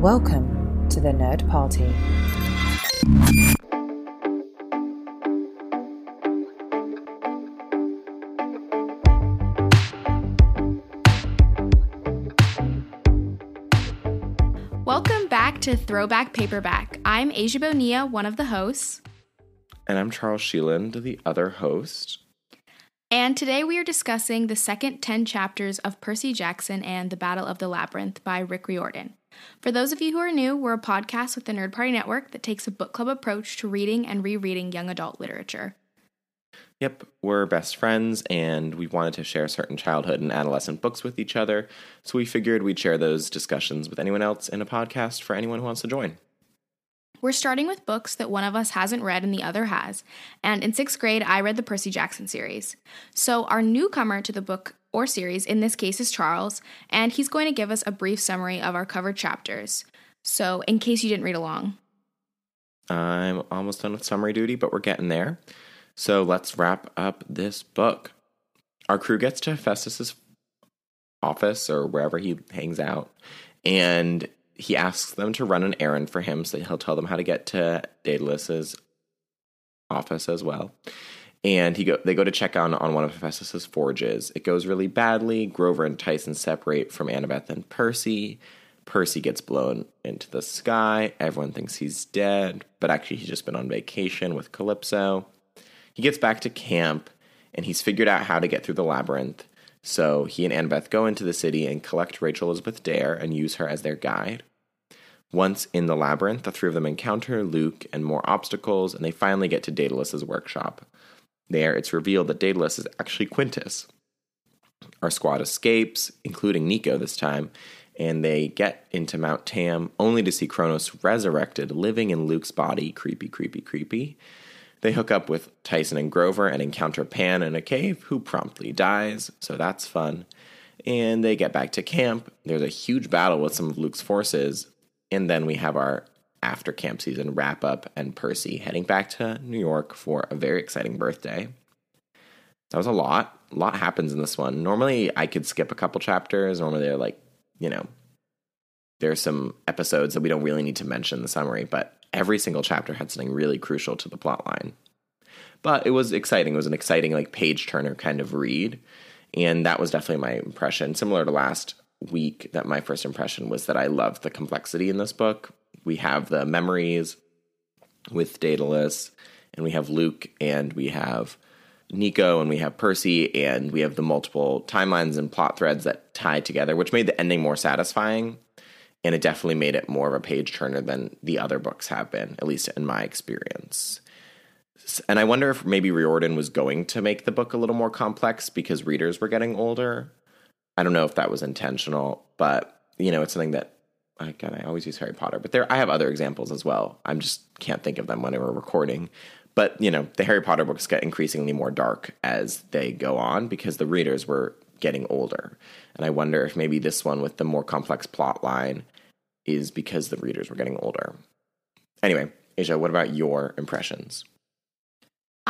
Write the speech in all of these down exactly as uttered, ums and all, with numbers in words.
Welcome to the Nerd Party. Welcome back to Throwback Paperback. I'm Asia Bonilla, one of the hosts. And I'm Charles Sheeland, the other host. And today we are discussing the second ten chapters of Percy Jackson and the Battle of the Labyrinth by Rick Riordan. For those of you who are new, we're a podcast with the Nerd Party Network that takes a book club approach to reading and rereading young adult literature. Yep, we're best friends, and we wanted to share certain childhood and adolescent books with each other, so we figured we'd share those discussions with anyone else in a podcast for anyone who wants to join. We're starting with books that one of us hasn't read and the other has, and in sixth grade, I read the Percy Jackson series. So our newcomer to the book or series, in this case, is Charles, and he's going to give us a brief summary of our covered chapters. So, in case you didn't read along. I'm almost done with summary duty, but we're getting there. So let's wrap up this book. Our crew gets to Hephaestus' office, or wherever he hangs out, and he asks them to run an errand for him, so he'll tell them how to get to Daedalus' office as well. And he go, they go to check on, on one of Hephaestus' forges. It goes really badly. Grover and Tyson separate from Annabeth and Percy. Percy gets blown into the sky. Everyone thinks he's dead, but actually he's just been on vacation with Calypso. He gets back to camp, and he's figured out how to get through the labyrinth. So he and Annabeth go into the city and collect Rachel Elizabeth Dare and use her as their guide. Once in the labyrinth, the three of them encounter Luke and more obstacles, and they finally get to Daedalus' workshop. There, it's revealed that Daedalus is actually Quintus. Our squad escapes, including Nico this time, and they get into Mount Tam, only to see Kronos resurrected, living in Luke's body. Creepy, creepy, creepy. They hook up with Tyson and Grover and encounter Pan in a cave, who promptly dies, so that's fun. And they get back to camp. There's a huge battle with some of Luke's forces, and then we have our after camp season wrap up and Percy heading back to New York for a very exciting birthday. That was a lot. A lot happens in this one. Normally I could skip a couple chapters. Normally they're like, you know, there's some episodes that we don't really need to mention in the summary, but every single chapter had something really crucial to the plot line. But it was exciting. It was an exciting, like, page turner kind of read. And that was definitely my impression. Similar to last week, that my first impression was that I loved the complexity in this book. We have the memories with Daedalus, and we have Luke, and we have Nico, and we have Percy, and we have the multiple timelines and plot threads that tie together, which made the ending more satisfying, and it definitely made it more of a page-turner than the other books have been, at least in my experience. And I wonder if maybe Riordan was going to make the book a little more complex because readers were getting older. I don't know if that was intentional, but, you know, it's something that Again, I always use Harry Potter, but there I have other examples as well. I just can't think of them when we're recording. But, you know, the Harry Potter books get increasingly more dark as they go on because the readers were getting older. And I wonder if maybe this one with the more complex plot line is because the readers were getting older. Anyway, Asia, what about your impressions?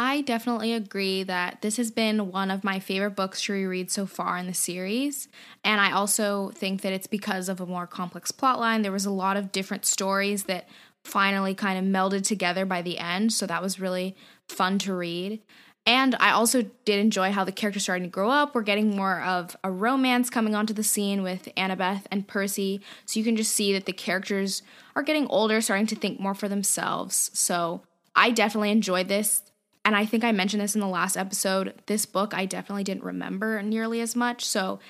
I definitely agree that this has been one of my favorite books to reread so far in the series, and I also think that it's because of a more complex plotline. There was a lot of different stories that finally kind of melded together by the end, so that was really fun to read. And I also did enjoy how the characters started to grow up. We're getting more of a romance coming onto the scene with Annabeth and Percy, so you can just see that the characters are getting older, starting to think more for themselves. So I definitely enjoyed this. And I think I mentioned this in the last episode, this book I definitely didn't remember nearly as much, so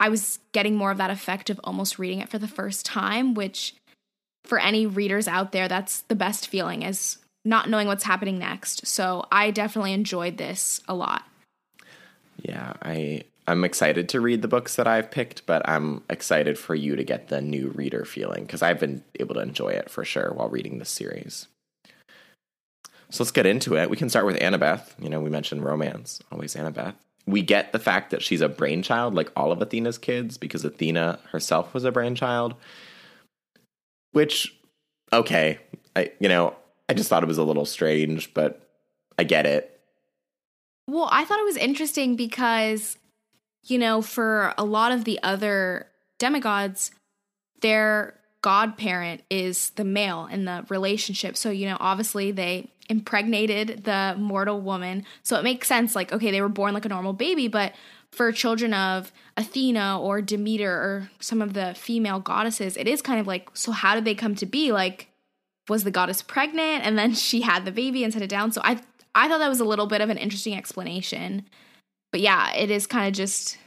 I was getting more of that effect of almost reading it for the first time, which for any readers out there, that's the best feeling, is not knowing what's happening next. So I definitely enjoyed this a lot. Yeah, I, I'm excited to read the books that I've picked, but I'm excited for you to get the new reader feeling, because I've been able to enjoy it for sure while reading this series. So let's get into it. We can start with Annabeth. You know, we mentioned romance, always Annabeth. We get the fact that she's a brainchild, like all of Athena's kids, because Athena herself was a brainchild. Which, okay, I you know, I just thought it was a little strange, but I get it. Well, I thought it was interesting because, you know, for a lot of the other demigods, their godparent is the male in the relationship. So, you know, obviously they impregnated the mortal woman. So it makes sense, like, okay, they were born like a normal baby, but for children of Athena or Demeter or some of the female goddesses, it is kind of like, so how did they come to be? Like, was the goddess pregnant and then she had the baby and set it down? So I I thought that was a little bit of an interesting explanation. But yeah, it is kind of just,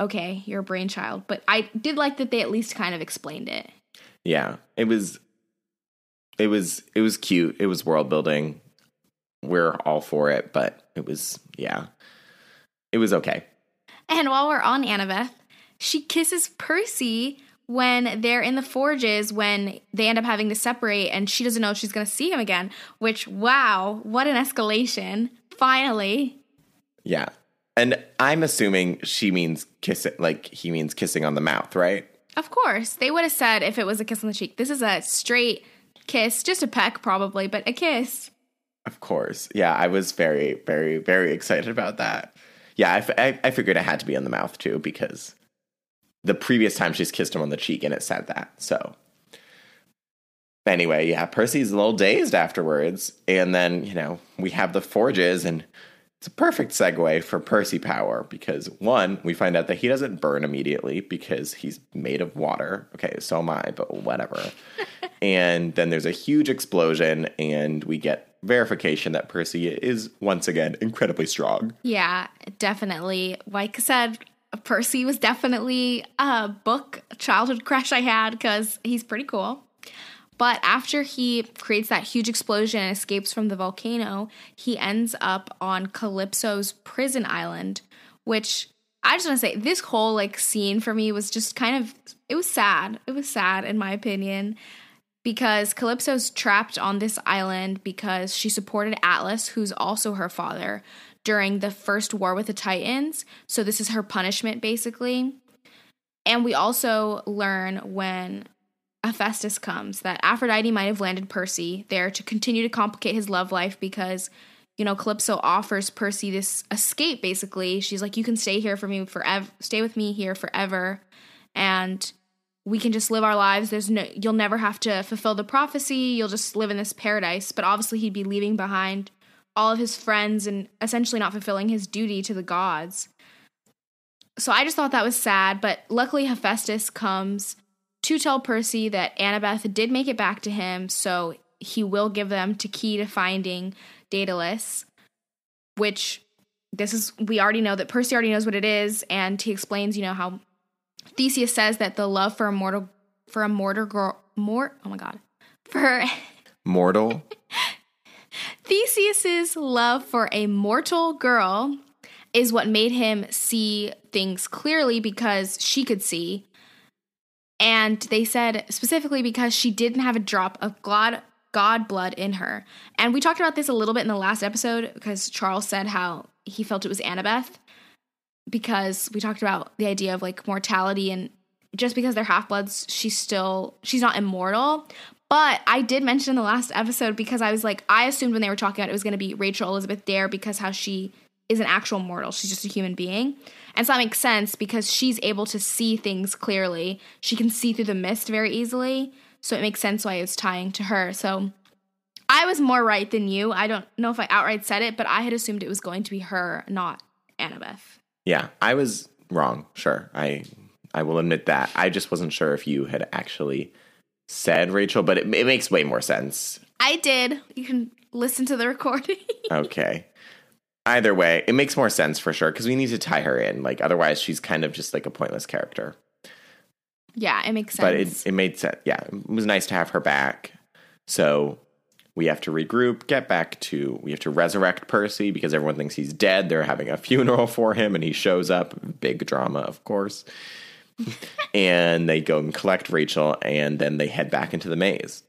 okay, you're a brainchild. But I did like that they at least kind of explained it. Yeah, it was it was it was cute. It was world building. We're all for it, but it was yeah. It was okay. And while we're on Annabeth, she kisses Percy when they're in the forges, when they end up having to separate, and she doesn't know if she's going to see him again, which, wow, what an escalation. Finally. Yeah. And I'm assuming she means kiss it, like he means kissing on the mouth, right? Of course. They would have said if it was a kiss on the cheek. This is a straight kiss, just a peck probably, but a kiss. Of course. Yeah, I was very, very, very excited about that. Yeah, I, f- I, I figured it had to be on the mouth, too, because the previous time she's kissed him on the cheek and it said that. So anyway, yeah, Percy's a little dazed afterwards. And then, you know, we have the forges, and it's a perfect segue for Percy Power because, one, we find out that he doesn't burn immediately because he's made of water. Okay, so am I, but whatever. And then there's a huge explosion, and we get verification that Percy is once again incredibly strong. Yeah, definitely. Like I said, Percy was definitely a book childhood crush I had because he's pretty cool. But after he creates that huge explosion and escapes from the volcano, he ends up on Calypso's prison island, which I just want to say this whole like scene for me was just kind of, it was sad. It was sad in my opinion. Because Calypso's trapped on this island because she supported Atlas, who's also her father, during the first war with the Titans. So this is her punishment, basically. And we also learn when Hephaestus comes that Aphrodite might have landed Percy there to continue to complicate his love life because, you know, Calypso offers Percy this escape, basically. She's like, you can stay here for me forever, stay with me here forever. And we can just live our lives. There's no, you'll never have to fulfill the prophecy. You'll just live in this paradise. But obviously he'd be leaving behind all of his friends and essentially not fulfilling his duty to the gods. So I just thought that was sad. But luckily Hephaestus comes to tell Percy that Annabeth did make it back to him. So he will give them the key to finding Daedalus, which this is, we already know that Percy already knows what it is. And he explains, you know, how Theseus says that the love for a mortal, for a mortal girl, more, oh my God, for mortal Theseus's love for a mortal girl is what made him see things clearly because she could see. And they said specifically because she didn't have a drop of God, God blood in her. And we talked about this a little bit in the last episode because Charles said how he felt it was Annabeth. Because we talked about the idea of like mortality and just because they're half-bloods, she's still, she's not immortal. But I did mention in the last episode because I was like, I assumed when they were talking about it, it was going to be Rachel Elizabeth Dare because how she is an actual mortal. She's just a human being. And so that makes sense because she's able to see things clearly. She can see through the mist very easily. So it makes sense why it's tying to her. So I was more right than you. I don't know if I outright said it, but I had assumed it was going to be her, not Annabeth. Yeah, I was wrong. Sure, I I will admit that. I just wasn't sure if you had actually said Rachel, but it, it makes way more sense. I did. You can listen to the recording. Okay. Either way, it makes more sense for sure because we need to tie her in. Like otherwise, she's kind of just like a pointless character. Yeah, it makes sense. But it it made sense. Yeah, it was nice to have her back. So we have to regroup, get back to, we have to resurrect Percy because everyone thinks he's dead. They're having a funeral for him and he shows up. Big drama, of course. And they go and collect Rachel and then they head back into the maze.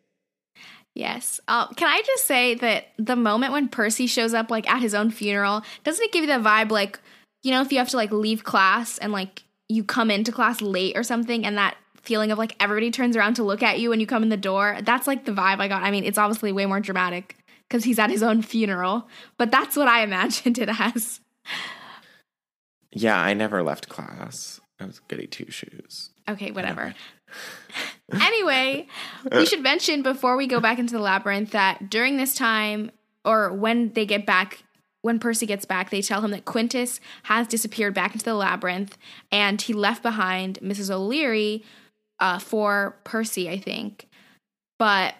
Yes. Uh, can I just say that the moment when Percy shows up like at his own funeral, doesn't it give you the vibe like, you know, if you have to like leave class and like you come into class late or something and that feeling of like everybody turns around to look at you when you come in the door. That's like the vibe I got. I mean, it's obviously way more dramatic because he's at his own funeral, but that's what I imagined it as. Yeah, I never left class. I was goody two shoes. Okay, whatever. Anyway, we should mention before we go back into the labyrinth that during this time, or when they get back, when Percy gets back, they tell him that Quintus has disappeared back into the labyrinth, and he left behind Missus O'Leary uh, for Percy, I think. But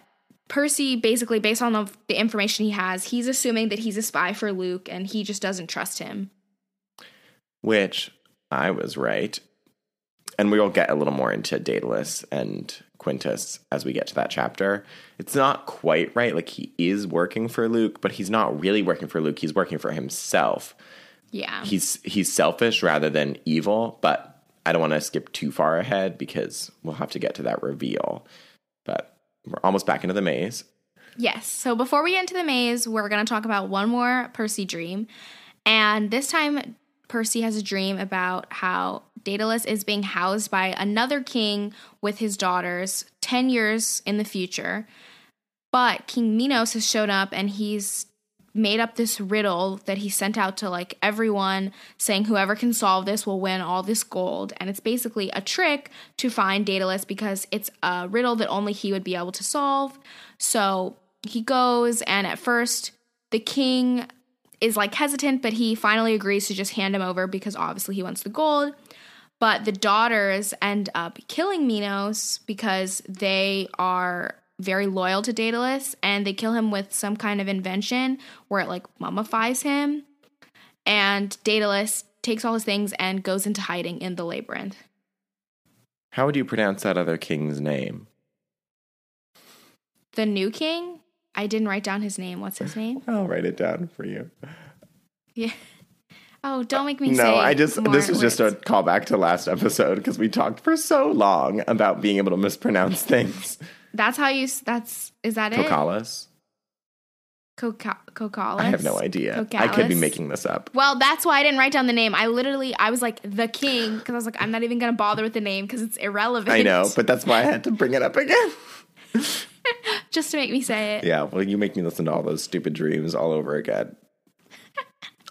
Percy, basically, based on the, the information he has, he's assuming that he's a spy for Luke, and he just doesn't trust him. Which, I was right. And we will get a little more into Daedalus and Quintus as we get to that chapter. It's not quite right. Like, he is working for Luke, but he's not really working for Luke. He's working for himself. Yeah. He's he's selfish rather than evil, but I don't want to skip too far ahead because we'll have to get to that reveal. But we're almost back into the maze. Yes. So before we get into the maze, we're going to talk about one more Percy dream. And this time, Percy has a dream about how Daedalus is being housed by another king with his daughters ten years in the future. But King Minos has shown up, and he's made up this riddle that he sent out to, like, everyone, saying whoever can solve this will win all this gold. And it's basically a trick to find Daedalus because it's a riddle that only he would be able to solve. So he goes, and at first the king is, like, hesitant, but he finally agrees to just hand him over because obviously he wants the gold. But the daughters end up killing Minos because they are very loyal to Daedalus, and they kill him with some kind of invention where it, like, mummifies him. And Daedalus takes all his things and goes into hiding in the labyrinth. How would you pronounce that other king's name? The new king? I didn't write down his name. What's his name? I'll write it down for you. Yeah. Oh, don't make me uh, say No, I just, more this was words. Just a callback to last episode because we talked for so long about being able to mispronounce things. That's how you, that's, is that Kokalos? It? Kokalos? Kokalos? I have no idea. Kokalos. I could be making this up. Well, that's why I didn't write down the name. I literally, I was like, the king, because I was like, I'm not even going to bother with the name because it's irrelevant. I know, but that's why I had to bring it up again. Just to make me say it. Yeah, well, you make me listen to all those stupid dreams all over again.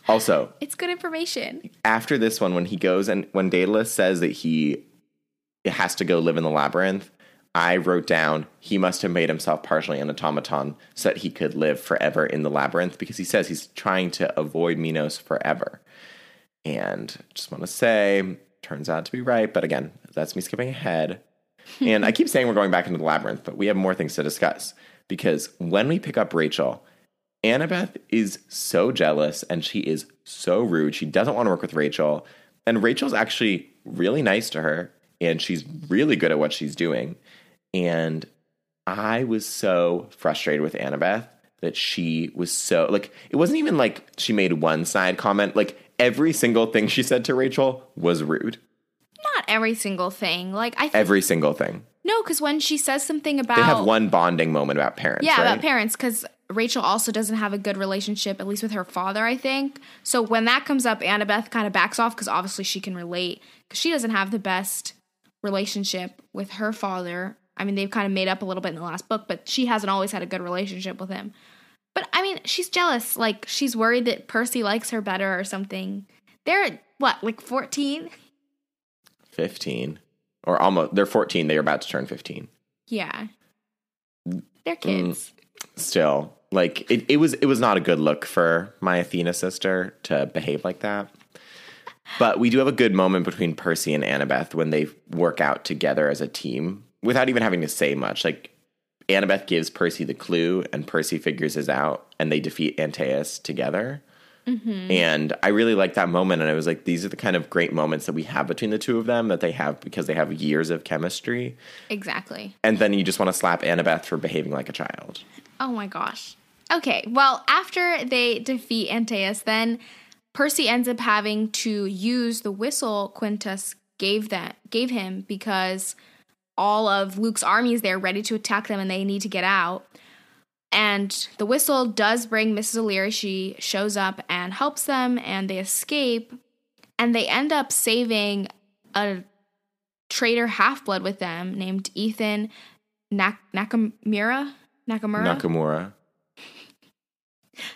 Also, it's good information. After this one, when he goes and when Daedalus says that he has to go live in the labyrinth, I wrote down he must have made himself partially an automaton so that he could live forever in the labyrinth, because he says he's trying to avoid Minos forever. And just want to say, turns out to be right. But again, that's me skipping ahead. And I keep saying we're going back into the labyrinth, but we have more things to discuss. Because when we pick up Rachel, Annabeth is so jealous and she is so rude. She doesn't want to work with Rachel. And Rachel's actually really nice to her. And she's really good at what she's doing. And I was so frustrated with Annabeth that she was so, like, it wasn't even like she made one side comment. Like, every single thing she said to Rachel was rude. Not every single thing. Like, I think every single thing. No, because when she says something about, they have one bonding moment about parents. Yeah, right? About parents, because Rachel also doesn't have a good relationship, at least with her father, I think. So when that comes up, Annabeth kind of backs off because obviously she can relate because she doesn't have the best relationship with her father. I mean, they've kind of made up a little bit in the last book, but she hasn't always had a good relationship with him. But I mean, she's jealous. Like, she's worried that Percy likes her better or something. They're what, like fourteen? fifteen or almost, they're fourteen. They're about to turn fifteen. Yeah. They're kids. Mm, still, like, it, it was, it was not a good look for my Athena sister to behave like that. But we do have a good moment between Percy and Annabeth when they work out together as a team without even having to say much. Like, Annabeth gives Percy the clue and Percy figures his out and they defeat Antaeus together. Mm-hmm. And I really liked that moment, and I was like, these are the kind of great moments that we have between the two of them that they have because they have years of chemistry. Exactly. And then you just want to slap Annabeth for behaving like a child. Oh, my gosh. Okay, well, after they defeat Antaeus, then Percy ends up having to use the whistle Quintus gave that gave him because all of Luke's army is there ready to attack them, and they need to get out. And the whistle does bring Missus O'Leary. She shows up and helps them, and they escape. And they end up saving a traitor half-blood with them named Ethan Nak- Nakamura? Nakamura? Nakamura.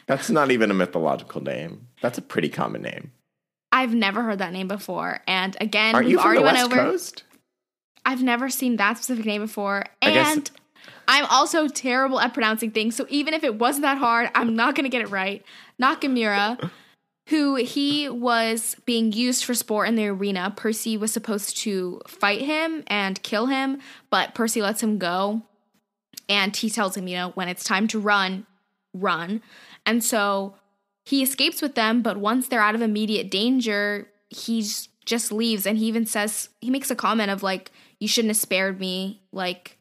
That's not even a mythological name. That's a pretty common name. I've never heard that name before. And again, Aren't we've you from already the West went over. Coast? I've never seen that specific name before. And I guess- I'm also terrible at pronouncing things, so even if it wasn't that hard, I'm not going to get it right. Nakamura, who he was being used for sport in the arena. Percy was supposed to fight him and kill him, but Percy lets him go. And he tells him, you know, when it's time to run, run. And so he escapes with them, but once they're out of immediate danger, he just leaves. And he even says, he makes a comment of like, you shouldn't have spared me, like,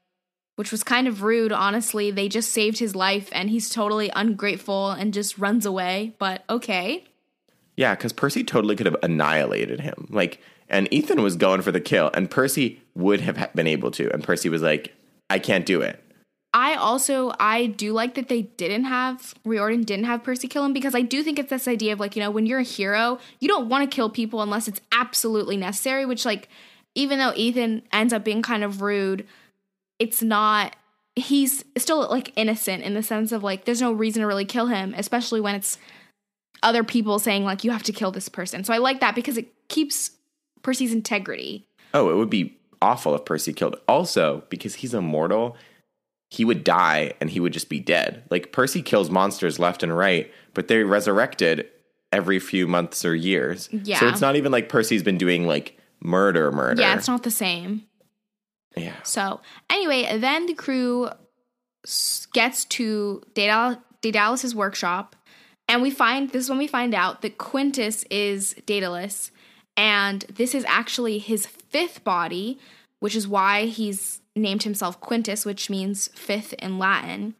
which was kind of rude, honestly. They just saved his life, and he's totally ungrateful and just runs away, but okay. Yeah, because Percy totally could have annihilated him. Like, and Ethan was going for the kill, and Percy would have been able to. And Percy was like, I can't do it. I also, I do like that they didn't have, Riordan didn't have Percy kill him, because I do think it's this idea of like, you know, when you're a hero, you don't want to kill people unless it's absolutely necessary, which like, even though Ethan ends up being kind of rude, it's not, he's still like innocent in the sense of like, there's no reason to really kill him, especially when it's other people saying like, you have to kill this person. So I like that because it keeps Percy's integrity. Oh, it would be awful if Percy killed. Also, because he's immortal, he would die and he would just be dead. Like Percy kills monsters left and right, but they're resurrected every few months or years. Yeah. So it's not even like Percy's been doing like murder, murder. Yeah, it's not the same. Yeah. So anyway, then the crew gets to Daedal- Daedalus' workshop, and we find, this is when we find out that Quintus is Daedalus, and this is actually his fifth body, which is why he's named himself Quintus, which means fifth in Latin.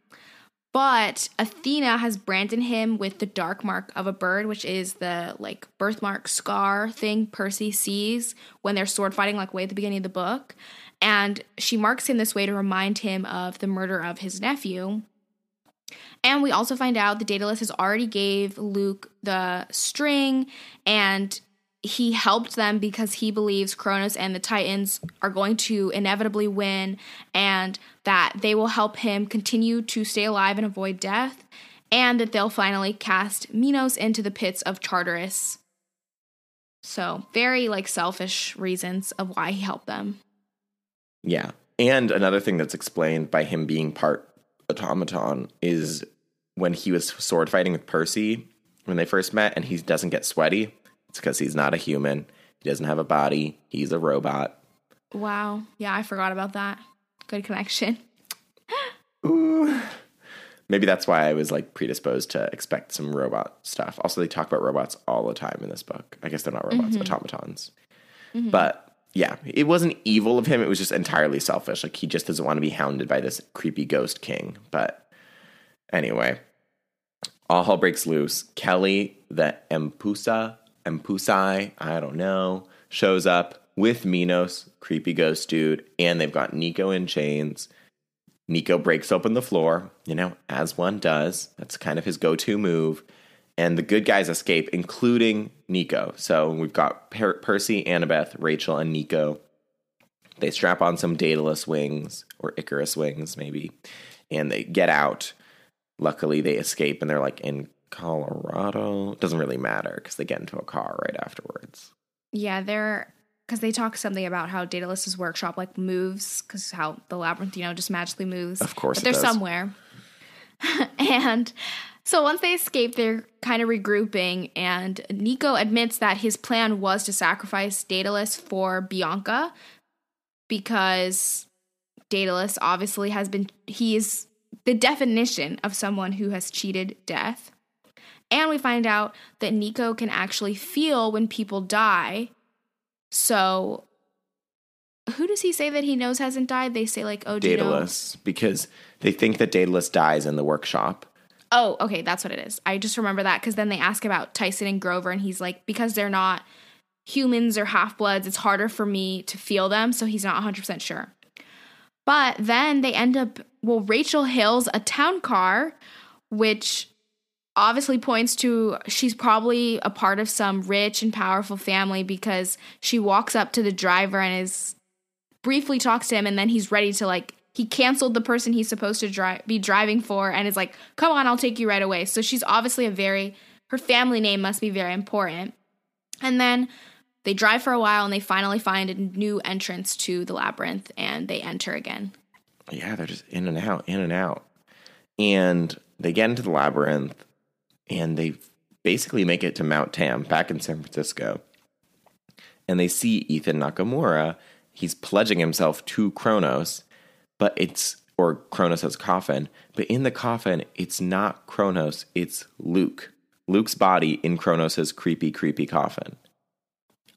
But Athena has branded him with the dark mark of a bird, which is the like birthmark scar thing Percy sees when they're sword fighting, like way at the beginning of the book. And she marks him this way to remind him of the murder of his nephew. And we also find out that Daedalus has already gave Luke the string, and he helped them because he believes Kronos and the Titans are going to inevitably win, and that they will help him continue to stay alive and avoid death, and that they'll finally cast Minos into the pits of Tartarus. So very like selfish reasons of why he helped them. Yeah. And another thing that's explained by him being part automaton is when he was sword fighting with Percy when they first met and he doesn't get sweaty, it's because he's not a human. He doesn't have a body. He's a robot. Wow. Yeah, I forgot about that. Good connection. Ooh. Maybe that's why I was like predisposed to expect some robot stuff. Also, they talk about robots all the time in this book. I guess they're not robots, mm-hmm. automatons. Mm-hmm. But yeah, it wasn't evil of him. It was just entirely selfish. Like, he just doesn't want to be hounded by this creepy ghost king. But anyway, all hell breaks loose. Kelly, the Empusa, Empusai, I don't know, shows up with Minos, creepy ghost dude, and they've got Nico in chains. Nico breaks open the floor, you know, as one does. That's kind of his go-to move. And the good guys escape, including Nico. So we've got per- Percy, Annabeth, Rachel, and Nico. They strap on some Daedalus wings, or Icarus wings, maybe, and they get out. Luckily, they escape, and they're, like, in Colorado. It doesn't really matter, because they get into a car right afterwards. Yeah, they're, because they talk something about how Daedalus' workshop, like, moves, because how the labyrinth, you know, just magically moves. Of course but it does. They're somewhere. And so once they escape, they're kind of regrouping, and Nico admits that his plan was to sacrifice Daedalus for Bianca because Daedalus obviously has been, he is the definition of someone who has cheated death. And we find out that Nico can actually feel when people die. So who does he say that he knows hasn't died? They say like, oh, Daedalus, because they think that Daedalus dies in the workshop. Oh, okay, that's what it is. I just remember that because then they ask about Tyson and Grover, and he's like, because they're not humans or half-bloods, it's harder for me to feel them, so he's not one hundred percent sure. But then they end up, well, Rachel hails a town car, which obviously points to she's probably a part of some rich and powerful family because she walks up to the driver and is briefly talks to him, and then he's ready to, like, he canceled the person he's supposed to dri- be driving for and is like, come on, I'll take you right away. So she's obviously a very, her family name must be very important. And then They drive for a while, and they finally find a new entrance to the labyrinth, and they enter again. Yeah, they're just in and out, in and out. And they get into the labyrinth, and they basically make it to Mount Tam, back in San Francisco. And they see Ethan Nakamura. He's pledging himself to Kronos, but it's, or Kronos has a coffin, but in the coffin, it's not Kronos, it's Luke. Luke's body in Kronos' creepy, creepy coffin.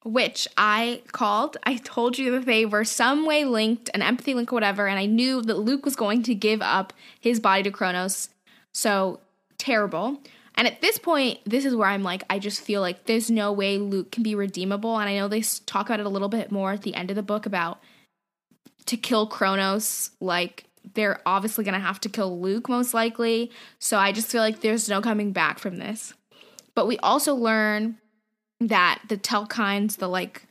Which I called. I told you that they were some way linked, an empathy link or whatever, and I knew that Luke was going to give up his body to Kronos. So, terrible. And at this point, this is where I'm like, I just feel like there's no way Luke can be redeemable. And I know they talk about it a little bit more at the end of the book about to kill Kronos, like they're obviously going to have to kill Luke most likely. So I just feel like there's no coming back from this. But we also learn that the Telkinds, the like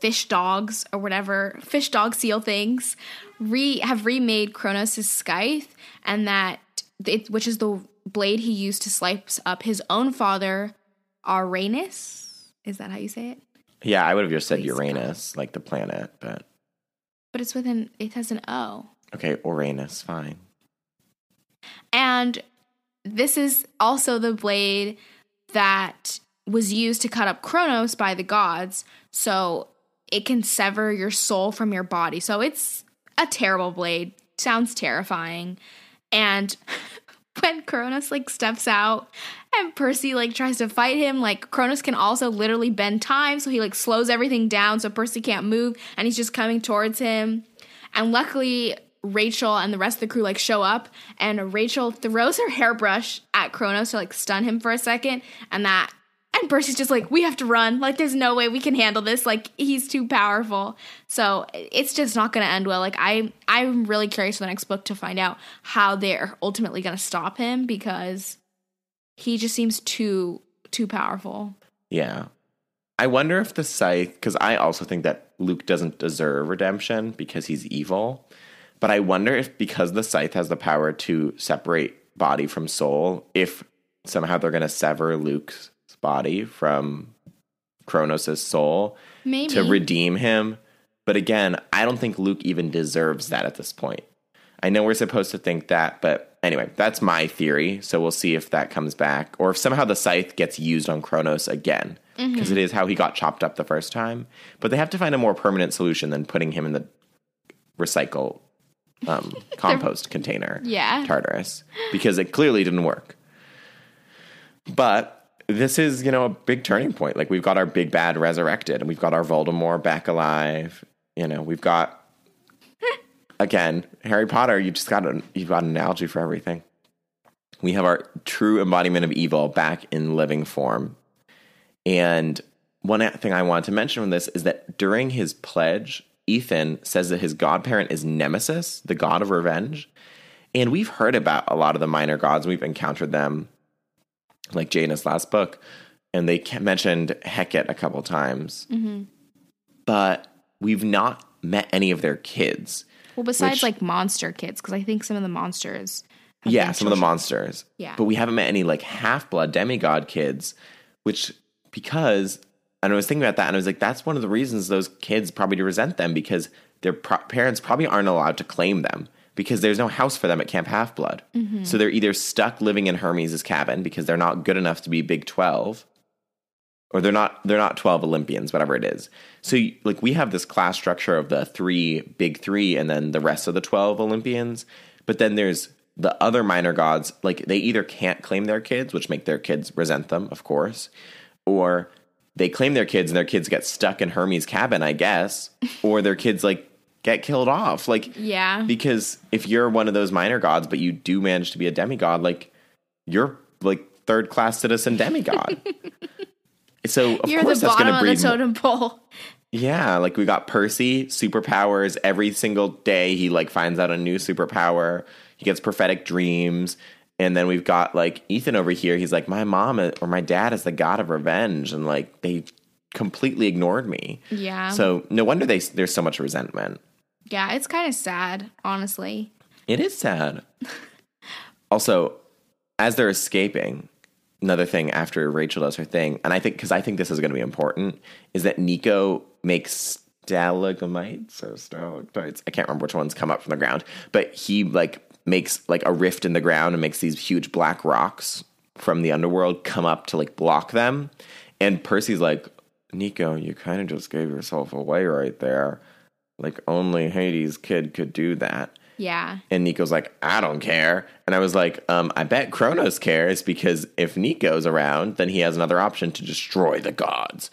fish dogs or whatever, fish dog seal things, re have remade Kronos' scythe, and that it, which is the blade he used to slice up his own father, Uranus. Is that how you say it? Yeah, I would have just said Uranus, like the planet, but but it's with an, it has an O. Okay, Uranus, fine. And this is also the blade that was used to cut up Kronos by the gods, so it can sever your soul from your body. So it's a terrible blade. Sounds terrifying. And when Kronos, like, steps out and Percy, like, tries to fight him, like, Kronos can also literally bend time, so he, like, slows everything down so Percy can't move, and he's just coming towards him. And luckily, Rachel and the rest of the crew, like, show up, and Rachel throws her hairbrush at Kronos to, like, stun him for a second, and that... And Percy's just like, we have to run. Like, there's no way we can handle this. Like, he's too powerful. So it's just not going to end well. Like, I, I'm really curious for the next book to find out how they're ultimately going to stop him, because he just seems too, too powerful. Yeah. I wonder if the scythe, because I also think that Luke doesn't deserve redemption because he's evil. But I wonder if, because the scythe has the power to separate body from soul, if somehow they're going to sever Luke's body from Kronos' soul. Maybe. To redeem him. But again, I don't think Luke even deserves that at this point. I know we're supposed to think that, but anyway, that's my theory. So we'll see if that comes back, or if somehow the scythe gets used on Kronos again, because mm-hmm. it is how he got chopped up the first time. But they have to find a more permanent solution than putting him in the recycle um, compost container. Yeah. Tartarus. Because it clearly didn't work. But this is, you know, a big turning point. Like, we've got our big bad resurrected, and we've got our Voldemort back alive. You know, we've got, again, Harry Potter, you just got, a, you've got an analogy for everything. We have our true embodiment of evil back in living form. And one thing I wanted to mention from this is that during his pledge, Ethan says that his godparent is Nemesis, the god of revenge. And we've heard about a lot of the minor gods. We've encountered them, like Jaina's last book, and they mentioned Hecate a couple times. Mm-hmm. But we've not met any of their kids. Well, besides, which, like, monster kids, because I think some of the monsters... Yeah, some children. of the monsters. Yeah. But we haven't met any, like, half-blood demigod kids, which, because... And I was thinking about that, and I was like, that's one of the reasons those kids probably resent them, because their pro- parents probably aren't allowed to claim them, because there's no house for them at Camp Half-Blood. Mm-hmm. So they're either stuck living in Hermes' cabin because they're not good enough to be Big twelve, or they're not they're not twelve Olympians, whatever it is. So, like, we have this class structure of the three Big Three and then the rest of the twelve Olympians. But then there's the other minor gods. Like, they either can't claim their kids, which make their kids resent them, of course, or they claim their kids and their kids get stuck in Hermes' cabin, I guess, or their kids, like, get killed off. Like, yeah. Because if you're one of those minor gods, but you do manage to be a demigod, like, you're, like, third class citizen demigod. So of you're course the that's going to breed. You're the bottom of the totem pole. Yeah, like, we got Percy, superpowers every single day. He, like, finds out a new superpower. He gets prophetic dreams. And then we've got, like, Ethan over here. He's like, my mom is, or my dad is the god of revenge, and, like, they completely ignored me. Yeah. So no wonder they there's so much resentment. Yeah, it's kind of sad, honestly. It is sad. Also, as they're escaping, another thing after Rachel does her thing, and I think, because I think this is going to be important, is that Nico makes stalagmites or stalactites, I can't remember which ones, come up from the ground, but he like makes like a rift in the ground and makes these huge black rocks from the underworld come up to like block them. And Percy's like, Nico, you kind of just gave yourself away right there. Like, only Hades' kid could do that. Yeah. And Nico's like, I don't care. And I was like, um, I bet Kronos cares, because if Nico's around, then he has another option to destroy the gods.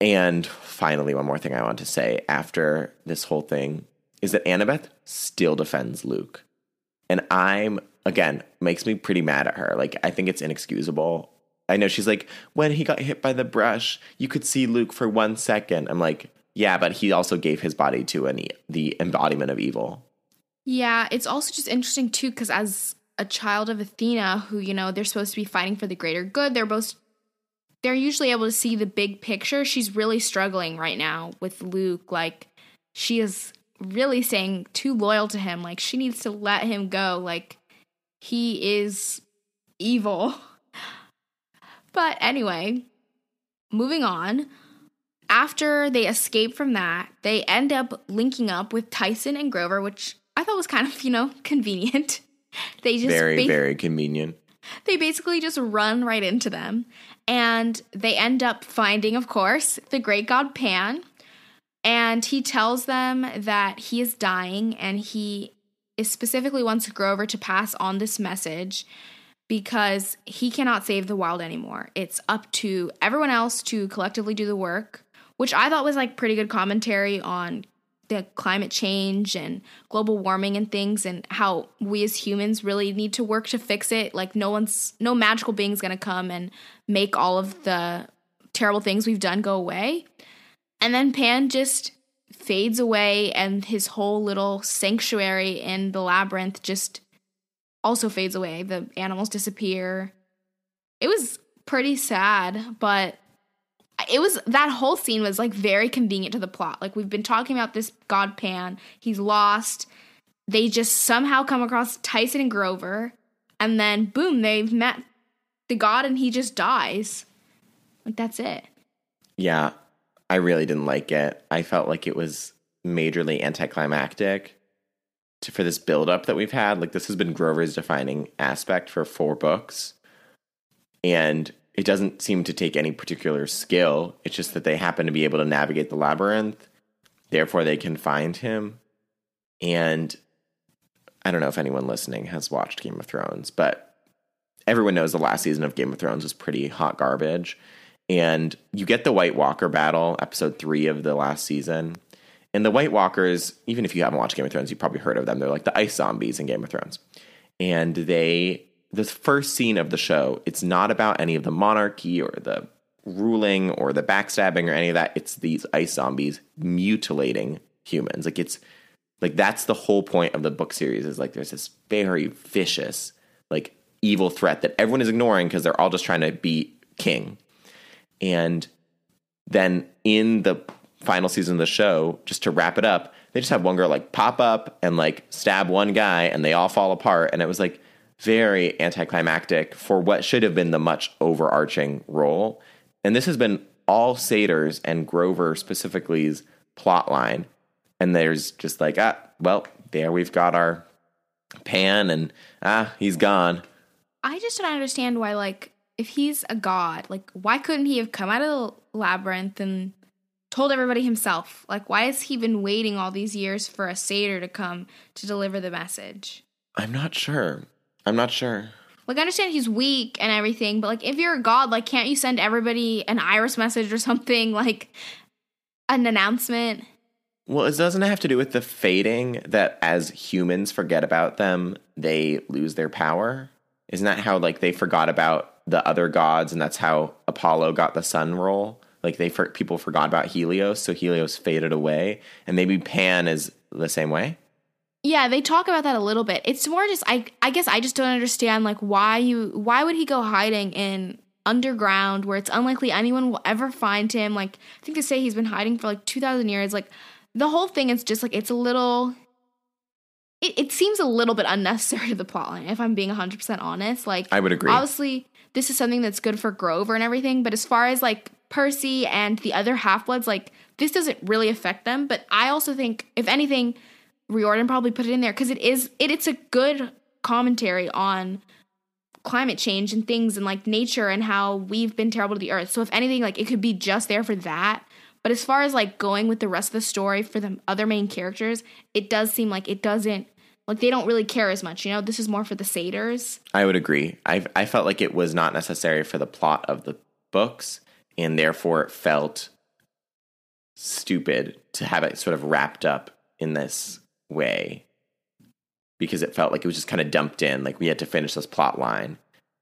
And finally, one more thing I want to say after this whole thing is that Annabeth still defends Luke. And I'm, again, makes me pretty mad at her. Like, I think it's inexcusable. I know she's like, when he got hit by the brush, you could see Luke for one second. I'm like, yeah, but he also gave his body to an e- the embodiment of evil. Yeah, it's also just interesting, too, because as a child of Athena, who, you know, they're supposed to be fighting for the greater good, they're both, they're usually able to see the big picture. She's really struggling right now with Luke. Like, she is really staying too loyal to him. Like, she needs to let him go. Like, he is evil. But anyway, moving on, after they escape from that, they end up linking up with Tyson and Grover, which I thought was kind of, you know, convenient. They just Very, ba- very convenient. They basically just run right into them. And they end up finding, of course, the great god Pan. And he tells them that he is dying, and he is specifically wants Grover to pass on this message, because he cannot save the wild anymore. It's up to everyone else to collectively do the work, which I thought was like pretty good commentary on the climate change and global warming and things, and how we as humans really need to work to fix it. Like, no one's, no magical being's going to come and make all of the terrible things we've done go away. And then Pan just fades away, and his whole little sanctuary in the labyrinth just also fades away. The animals disappear. It was pretty sad, but it was, that whole scene was like very convenient to the plot. Like, we've been talking about this god Pan, he's lost, they just somehow come across Tyson and Grover, and then boom, they've met the god and he just dies. Like, that's it. Yeah, I really didn't like it. I felt like it was majorly anticlimactic to, for this buildup that we've had. Like, this has been Grover's defining aspect for four books, and it doesn't seem to take any particular skill. It's just that they happen to be able to navigate the labyrinth. Therefore, they can find him. And I don't know if anyone listening has watched Game of Thrones, but everyone knows the last season of Game of Thrones was pretty hot garbage. And you get the White Walker battle, episode three of the last season. And the White Walkers, even if you haven't watched Game of Thrones, you've probably heard of them. They're like the ice zombies in Game of Thrones. And they... the first scene of the show, it's not about any of the monarchy or the ruling or the backstabbing or any of that. It's these ice zombies mutilating humans. Like, it's like, that's the whole point of the book series, is like, there's this very vicious, like, evil threat that everyone is ignoring because they're all just trying to be king. And then in the final season of the show, just to wrap it up, they just have one girl like pop up and like stab one guy, and they all fall apart. And it was like, very anticlimactic for what should have been the much overarching role. And this has been all Satyrs and Grover specifically's plot line. And there's just like, ah, well, there we've got our Pan, and ah, he's gone. I just don't understand why, like, if he's a god, like, why couldn't he have come out of the labyrinth and told everybody himself? Like, why has he been waiting all these years for a Satyr to come to deliver the message? I'm not sure. I'm not sure. Like, I understand he's weak and everything, but, like, if you're a god, like, can't you send everybody an iris message or something? Like, an announcement? Well, it doesn't have to do with the fading, that as humans forget about them, they lose their power? Isn't that how, like, they forgot about the other gods, and that's how Apollo got the sun role? Like, they for- people forgot about Helios, so Helios faded away. And maybe Pan is the same way? Yeah, they talk about that a little bit. It's more just, I I guess I just don't understand, like, why you, why would he go hiding in underground where it's unlikely anyone will ever find him? Like, I think they say he's been hiding for, like, two thousand years. Like, the whole thing is just, like, it's a little, it, it seems a little bit unnecessary to the plotline, if I'm being one hundred percent honest. Like, I would agree. Obviously, this is something that's good for Grover and everything, but as far as, like, Percy and the other half-bloods, like, this doesn't really affect them. But I also think, if anything, Riordan probably put it in there because it is it, it's a good commentary on climate change and things and, like, nature and how we've been terrible to the earth. So if anything, like, it could be just there for that. But as far as, like, going with the rest of the story for the other main characters, it does seem like it doesn't, like, they don't really care as much, you know? This is more for the satyrs. I would agree. I I felt like it was not necessary for the plot of the books, and therefore it felt stupid to have it sort of wrapped up in this way, because it felt like it was just kind of dumped in, like we had to finish this plot line.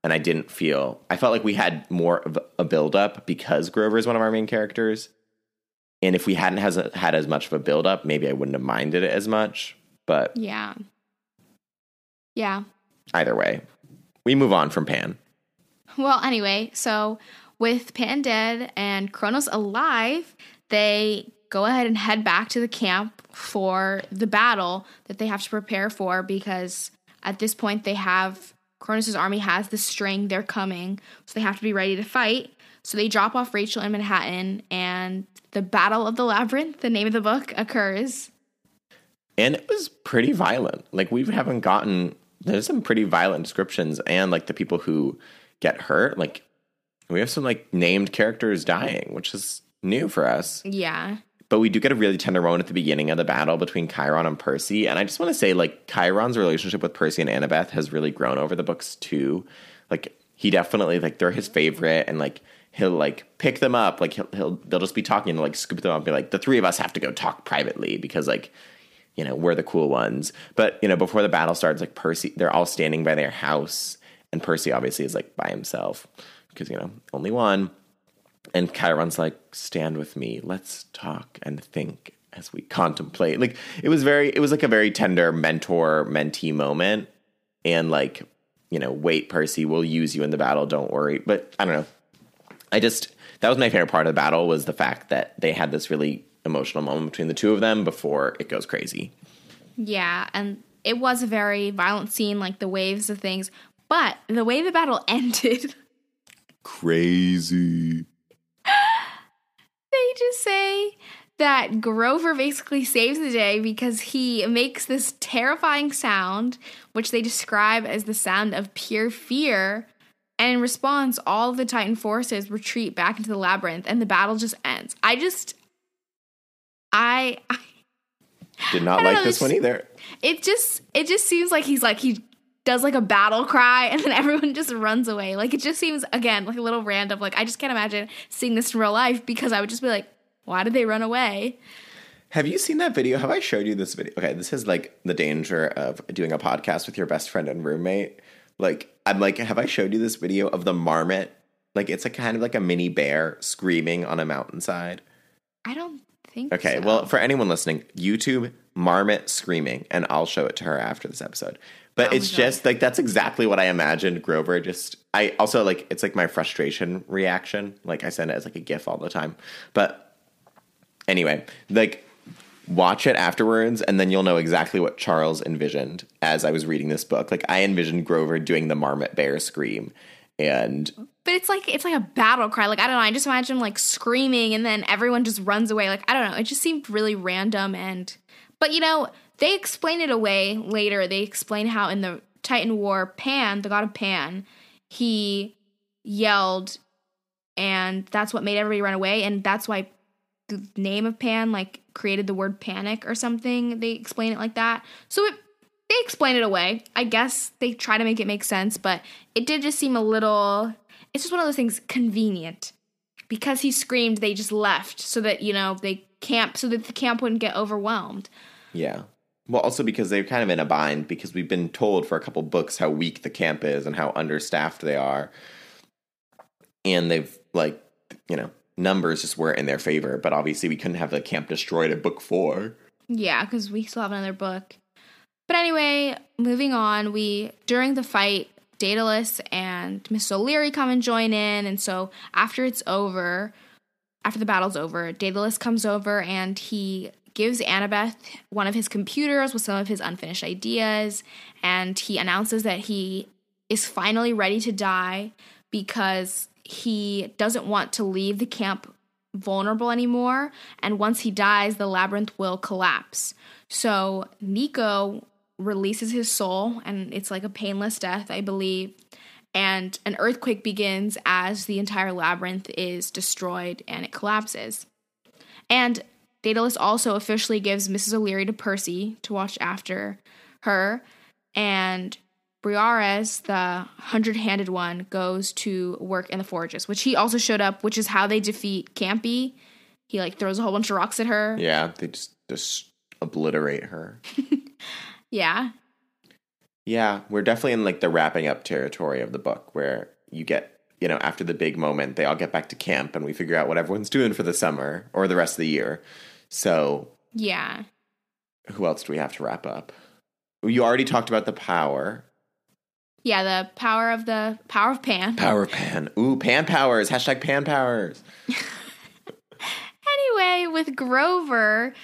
And I didn't feel, I felt like we had more of a build-up because Grover is one of our main characters. And if we hadn't has, had as much of a build-up, maybe I wouldn't have minded it as much. But yeah. Yeah. Either way, we move on from Pan. Well, anyway, so with Pan dead and Kronos alive, they go ahead and head back to the camp for the battle that they have to prepare for, because at this point they have, Kronos' army has the string, they're coming, so they have to be ready to fight. So they drop off Rachel in Manhattan, and the Battle of the Labyrinth, the name of the book, occurs. And it was pretty violent. Like, we haven't gotten, there's some pretty violent descriptions, and, like, the people who get hurt, like, we have some, like, named characters dying, which is new for us. Yeah. But we do get a really tender moment at the beginning of the battle between Chiron and Percy. And I just want to say, like, Chiron's relationship with Percy and Annabeth has really grown over the books, too. Like, he definitely, like, they're his favorite, and, like, he'll, like, pick them up. Like, he'll, he'll they'll just be talking and, like, scoop them up and be like, the three of us have to go talk privately because, like, you know, we're the cool ones. But, you know, before the battle starts, like, Percy, they're all standing by their house. And Percy obviously is, like, by himself because, you know, only one. And Chiron's like, stand with me. Let's talk and think as we contemplate. Like, it was very, it was like a very tender mentor-mentee moment. And, like, you know, wait, Percy, we'll use you in the battle. Don't worry. But I don't know. I just, that was my favorite part of the battle, was the fact that they had this really emotional moment between the two of them before it goes crazy. Yeah, and it was a very violent scene, like the waves of things. But the way the battle ended. Crazy. They just say that Grover basically saves the day because he makes this terrifying sound, which they describe as the sound of pure fear. And in response, all the Titan forces retreat back into the labyrinth, and the battle just ends. I just, I, I did not I like know, this one either. It just, it just seems like he's like, he does like a battle cry, and then everyone just runs away. Like, it just seems, again, like a little random. Like, I just can't imagine seeing this in real life, because I would just be like, why did they run away? Have you seen that video? Have I showed you this video? Okay, this is like the danger of doing a podcast with your best friend and roommate. Like, I'm like, have I showed you this video of the marmot? Like, it's a kind of like a mini bear screaming on a mountainside. I don't think okay, so. Okay, well, for anyone listening, YouTube marmot screaming, and I'll show it to her after this episode. But oh it's just, like, that's exactly what I imagined Grover just... I also, like, it's, like, my frustration reaction. Like, I send it as, like, a GIF all the time. But anyway, like, watch it afterwards, and then you'll know exactly what Charles envisioned as I was reading this book. Like, I envisioned Grover doing the marmot bear scream, and... But it's, like, it's, like, a battle cry. Like, I don't know, I just imagine, like, screaming, and then everyone just runs away. Like, I don't know, it just seemed really random, and... But, you know... They explain it away later. They explain how in the Titan War, Pan, the god of Pan, he yelled, and that's what made everybody run away, and that's why the name of Pan, like, created the word panic or something. They explain it like that. So it, they explain it away. I guess they try to make it make sense, but it did just seem a little... It's just one of those things, convenient. Because he screamed, they just left so that, you know, they camp, so that the camp wouldn't get overwhelmed. Yeah. Well, also because they're kind of in a bind, because we've been told for a couple books how weak the camp is and how understaffed they are. And they've, like, you know, numbers just weren't in their favor. But obviously we couldn't have the camp destroyed at book four. Yeah, because we still have another book. But anyway, moving on, we, during the fight, Daedalus and Missus O'Leary come and join in. And so after it's over, after the battle's over, Daedalus comes over and he... gives Annabeth one of his computers with some of his unfinished ideas, and he announces that he is finally ready to die because he doesn't want to leave the camp vulnerable anymore, and once he dies, the labyrinth will collapse. So Nico releases his soul, and it's like a painless death, I believe, and an earthquake begins as the entire labyrinth is destroyed and it collapses. And Daedalus also officially gives Missus O'Leary to Percy to watch after her, and Briares, the hundred-handed one, goes to work in the forges, which he also showed up, which is how they defeat Campy. He, like, throws a whole bunch of rocks at her. Yeah, they just, just obliterate her. Yeah. Yeah, we're definitely in, like, the wrapping-up territory of the book, where you get, you know, after the big moment, they all get back to camp, and we figure out what everyone's doing for the summer, or the rest of the year. So... yeah. Who else do we have to wrap up? You already talked about the power... yeah, the power of the power of Pan. Power of Pan. Ooh, Pan powers. Hashtag Pan powers. Anyway, with Grover,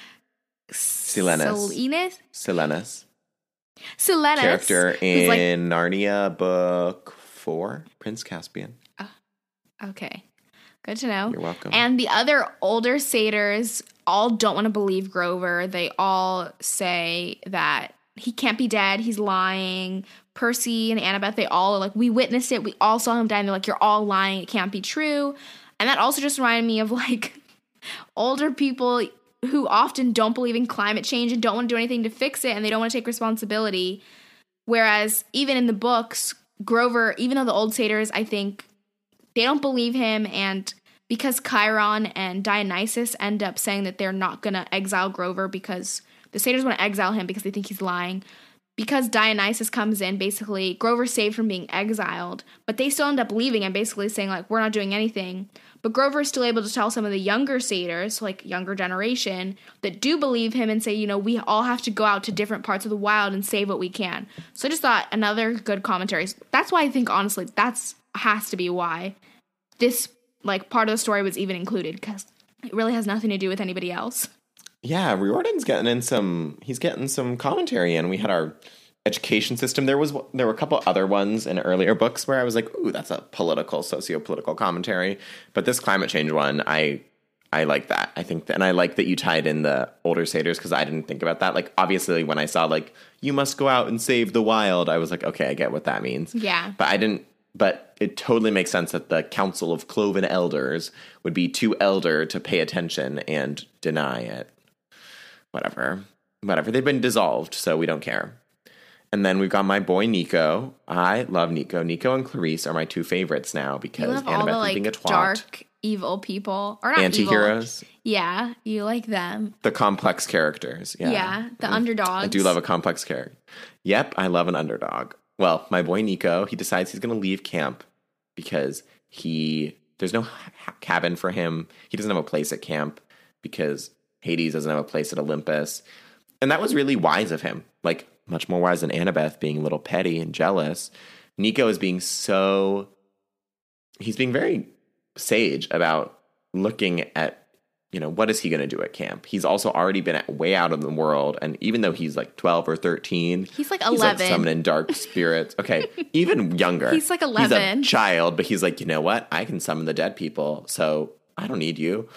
Silenus. Silenus. Silenus. Silenus. Character in like, Narnia book four, Prince Caspian. Uh, okay, good to know. You're welcome. And the other older satyrs all don't want to believe Grover. They all say that he can't be dead. He's lying. Percy and Annabeth, they all are like, we witnessed it. We all saw him die. And they're like, you're all lying. It can't be true. And that also just reminded me of, like, older people who often don't believe in climate change and don't want to do anything to fix it. And they don't want to take responsibility. Whereas even in the books, Grover, even though the old satyrs, I think, they don't believe him. And because Chiron and Dionysus end up saying that they're not going to exile Grover because the satyrs want to exile him because they think he's lying. Because Dionysus comes in, basically, Grover's saved from being exiled, but they still end up leaving and basically saying, like, we're not doing anything. But Grover's still able to tell some of the younger satyrs, like, younger generation, that do believe him and say, you know, we all have to go out to different parts of the wild and save what we can. So I just thought another good commentary. That's why I think, honestly, that's has to be why this, like, part of the story was even included, because it really has nothing to do with anybody else. Yeah, Riordan's getting in some, he's getting some commentary in. We had our education system. There was, there were a couple other ones in earlier books where I was like, ooh, that's a political, socio-political commentary. But this climate change one, I, I like that. I think that, and I like that you tied in the older satyrs because I didn't think about that. Like, obviously when I saw, like, you must go out and save the wild, I was like, okay, I get what that means. Yeah. But I didn't, but it totally makes sense that the Council of Cloven Elders would be too elder to pay attention and deny it. Whatever, whatever. They've been dissolved, so we don't care. And then we've got my boy Nico. I love Nico. Nico and Clarice are my two favorites now because Annabeth all the, like, being a twat. Dark, evil people, or not anti-heroes. Evil. Yeah, you like them. The complex characters. Yeah, yeah, the underdogs. I do love a complex character. Yep, I love an underdog. Well, my boy Nico, he decides he's going to leave camp because he there's no ha- cabin for him. He doesn't have a place at camp because Hades doesn't have a place at Olympus. And that was really wise of him. Like, much more wise than Annabeth being a little petty and jealous. Nico is being so... he's being very sage about looking at, you know, what is he going to do at camp? He's also already been at, way out of the world. And even though he's like twelve or thirteen... he's like eleven. He's like summoning dark spirits. Okay, even younger. He's like eleven. He's a child, but he's like, you know what? I can summon the dead people, so I don't need you.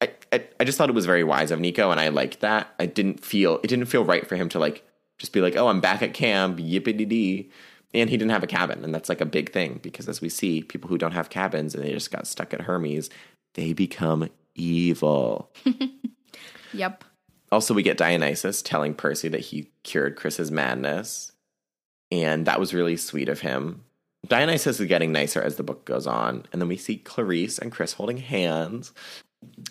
I, I, I just thought it was very wise of Nico, and I liked that. I didn't feel it didn't feel right for him to, like, just be like, oh, I'm back at camp, yippity-dee. And he didn't have a cabin, and that's, like, a big thing because, as we see, people who don't have cabins and they just got stuck at Hermes, they become evil. Yep. Also, we get Dionysus telling Percy that he cured Chris's madness, and that was really sweet of him. Dionysus is getting nicer as the book goes on, and then we see Clarice and Chris holding hands.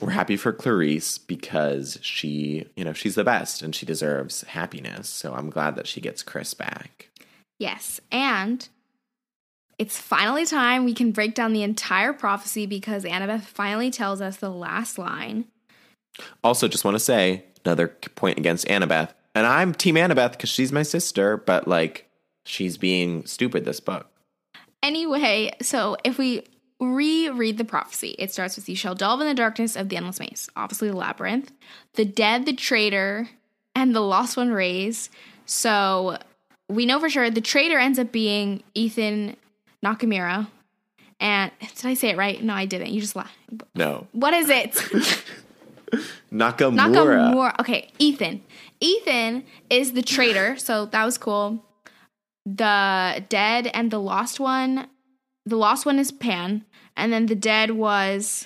We're happy for Clarice because she, you know, she's the best and she deserves happiness. So I'm glad that she gets Chris back. Yes. And it's finally time we can break down the entire prophecy because Annabeth finally tells us the last line. Also, just want to say another point against Annabeth. And I'm Team Annabeth because she's my sister, but, like, she's being stupid this book. Anyway, so if we... reread the prophecy. It starts with, "You shall delve in the darkness of the endless maze," obviously the labyrinth, "the dead, the traitor, and the lost one raise." So we know for sure the traitor ends up being Ethan Nakamura. And did I say it right? No, I didn't. You just lied. No. What is it? Nakamura. Nakamura. Okay, Ethan. Ethan is the traitor, so that was cool. The dead and the lost one. The lost one is Pan, and then the dead was...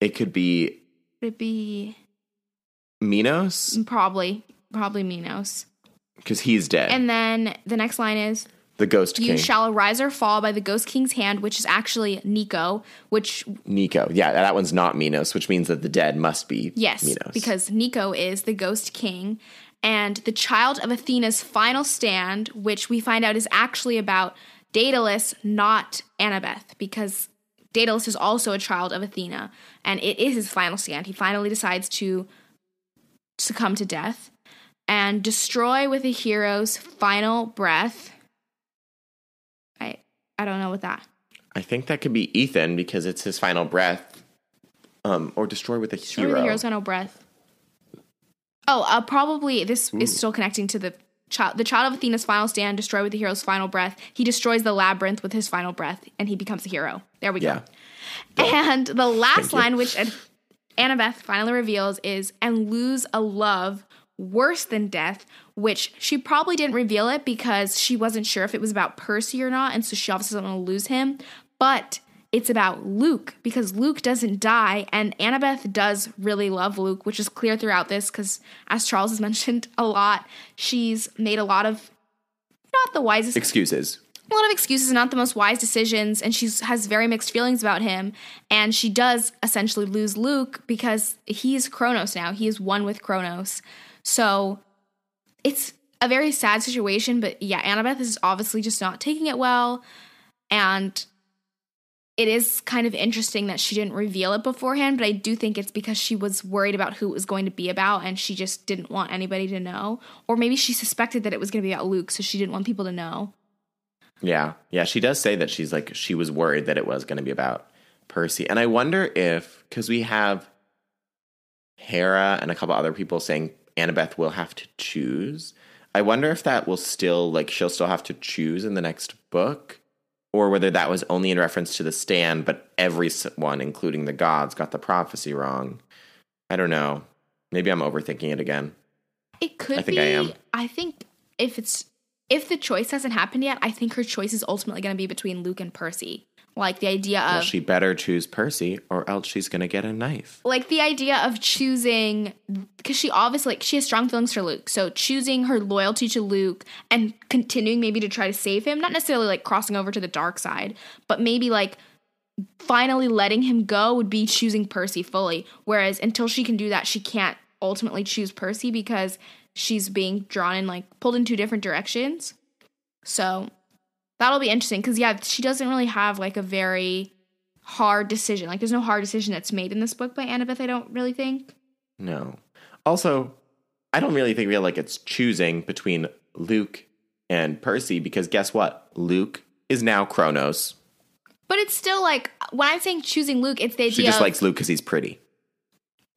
It could be... Could it be... Minos? Probably. Probably Minos. Because he's dead. And then the next line is... The Ghost King. "You shall arise or fall by the Ghost King's hand," which is actually Nico, which... Nico. Yeah, that one's not Minos, which means that the dead must be yes, Minos. Yes, because Nico is the Ghost King. And the child of Athena's final stand, which we find out is actually about Daedalus, not Annabeth, because Daedalus is also a child of Athena, and it is his final stand. He finally decides to succumb to death. And destroy with a hero's final breath... I don't know what that. I think that could be Ethan because it's his final breath, um, or destroy with a hero. With a hero's final breath. Oh, uh, probably this Ooh. is still connecting to the child. The child of Athena's final stand. Destroy with the hero's final breath. He destroys the labyrinth with his final breath, and he becomes a hero. There we yeah. go. Yeah. And the last Thank line, you. which Annabeth finally reveals, is "and lose a love worse than death," which she probably didn't reveal it because she wasn't sure if it was about Percy or not, and so she obviously doesn't want to lose him, but it's about Luke because Luke doesn't die, and Annabeth does really love Luke, which is clear throughout this because, as Charles has mentioned a lot, she's made a lot of not the wisest excuses. A lot of excuses, not the most wise decisions, and she has very mixed feelings about him. And she does essentially lose Luke because he is Kronos now. He is one with Kronos. So it's a very sad situation, but yeah, Annabeth is obviously just not taking it well. And it is kind of interesting that she didn't reveal it beforehand, but I do think it's because she was worried about who it was going to be about, and she just didn't want anybody to know. Or maybe she suspected that it was going to be about Luke, so she didn't want people to know. Yeah. Yeah, she does say that she's like, she was worried that it was going to be about Percy. And I wonder if, because we have Hera and a couple other people saying Annabeth will have to choose. I wonder if that will still, like, she'll still have to choose in the next book, or whether that was only in reference to the stand, but everyone, including the gods, got the prophecy wrong. I don't know. Maybe I'm overthinking it again. It could be. I think be, I am. I think if it's, if the choice hasn't happened yet, I think her choice is ultimately going to be between Luke and Percy. Like, the idea of... Well, she better choose Percy, or else she's going to get a knife. Like, the idea of choosing... Because she obviously... Like, she has strong feelings for Luke. So, choosing her loyalty to Luke and continuing maybe to try to save him. Not necessarily, like, crossing over to the dark side. But maybe, like, finally letting him go would be choosing Percy fully. Whereas, until she can do that, she can't ultimately choose Percy because she's being drawn in, like, pulled in two different directions. So... That'll be interesting because, yeah, she doesn't really have, like, a very hard decision. Like, there's no hard decision that's made in this book by Annabeth, I don't really think. No. Also, I don't really think, real like, it's choosing between Luke and Percy because guess what? Luke is now Kronos. But it's still, like, when I'm saying choosing Luke, it's the idea She just of, likes Luke because he's pretty.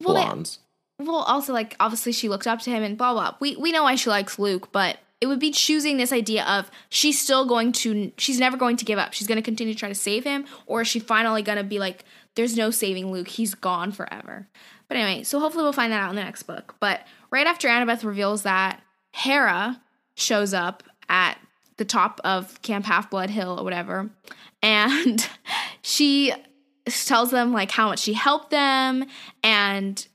Well, Blondes. It, well, also, like, obviously she looked up to him and blah, blah. We, we know why she likes Luke, but... It would be choosing this idea of she's still going to, she's never going to give up. She's going to continue to try to save him, or is she finally going to be like, there's no saving Luke. He's gone forever. But anyway, so hopefully we'll find that out in the next book. But right after Annabeth reveals that, Hera shows up at the top of Camp Half-Blood Hill or whatever, and she tells them, like, how much she helped them, and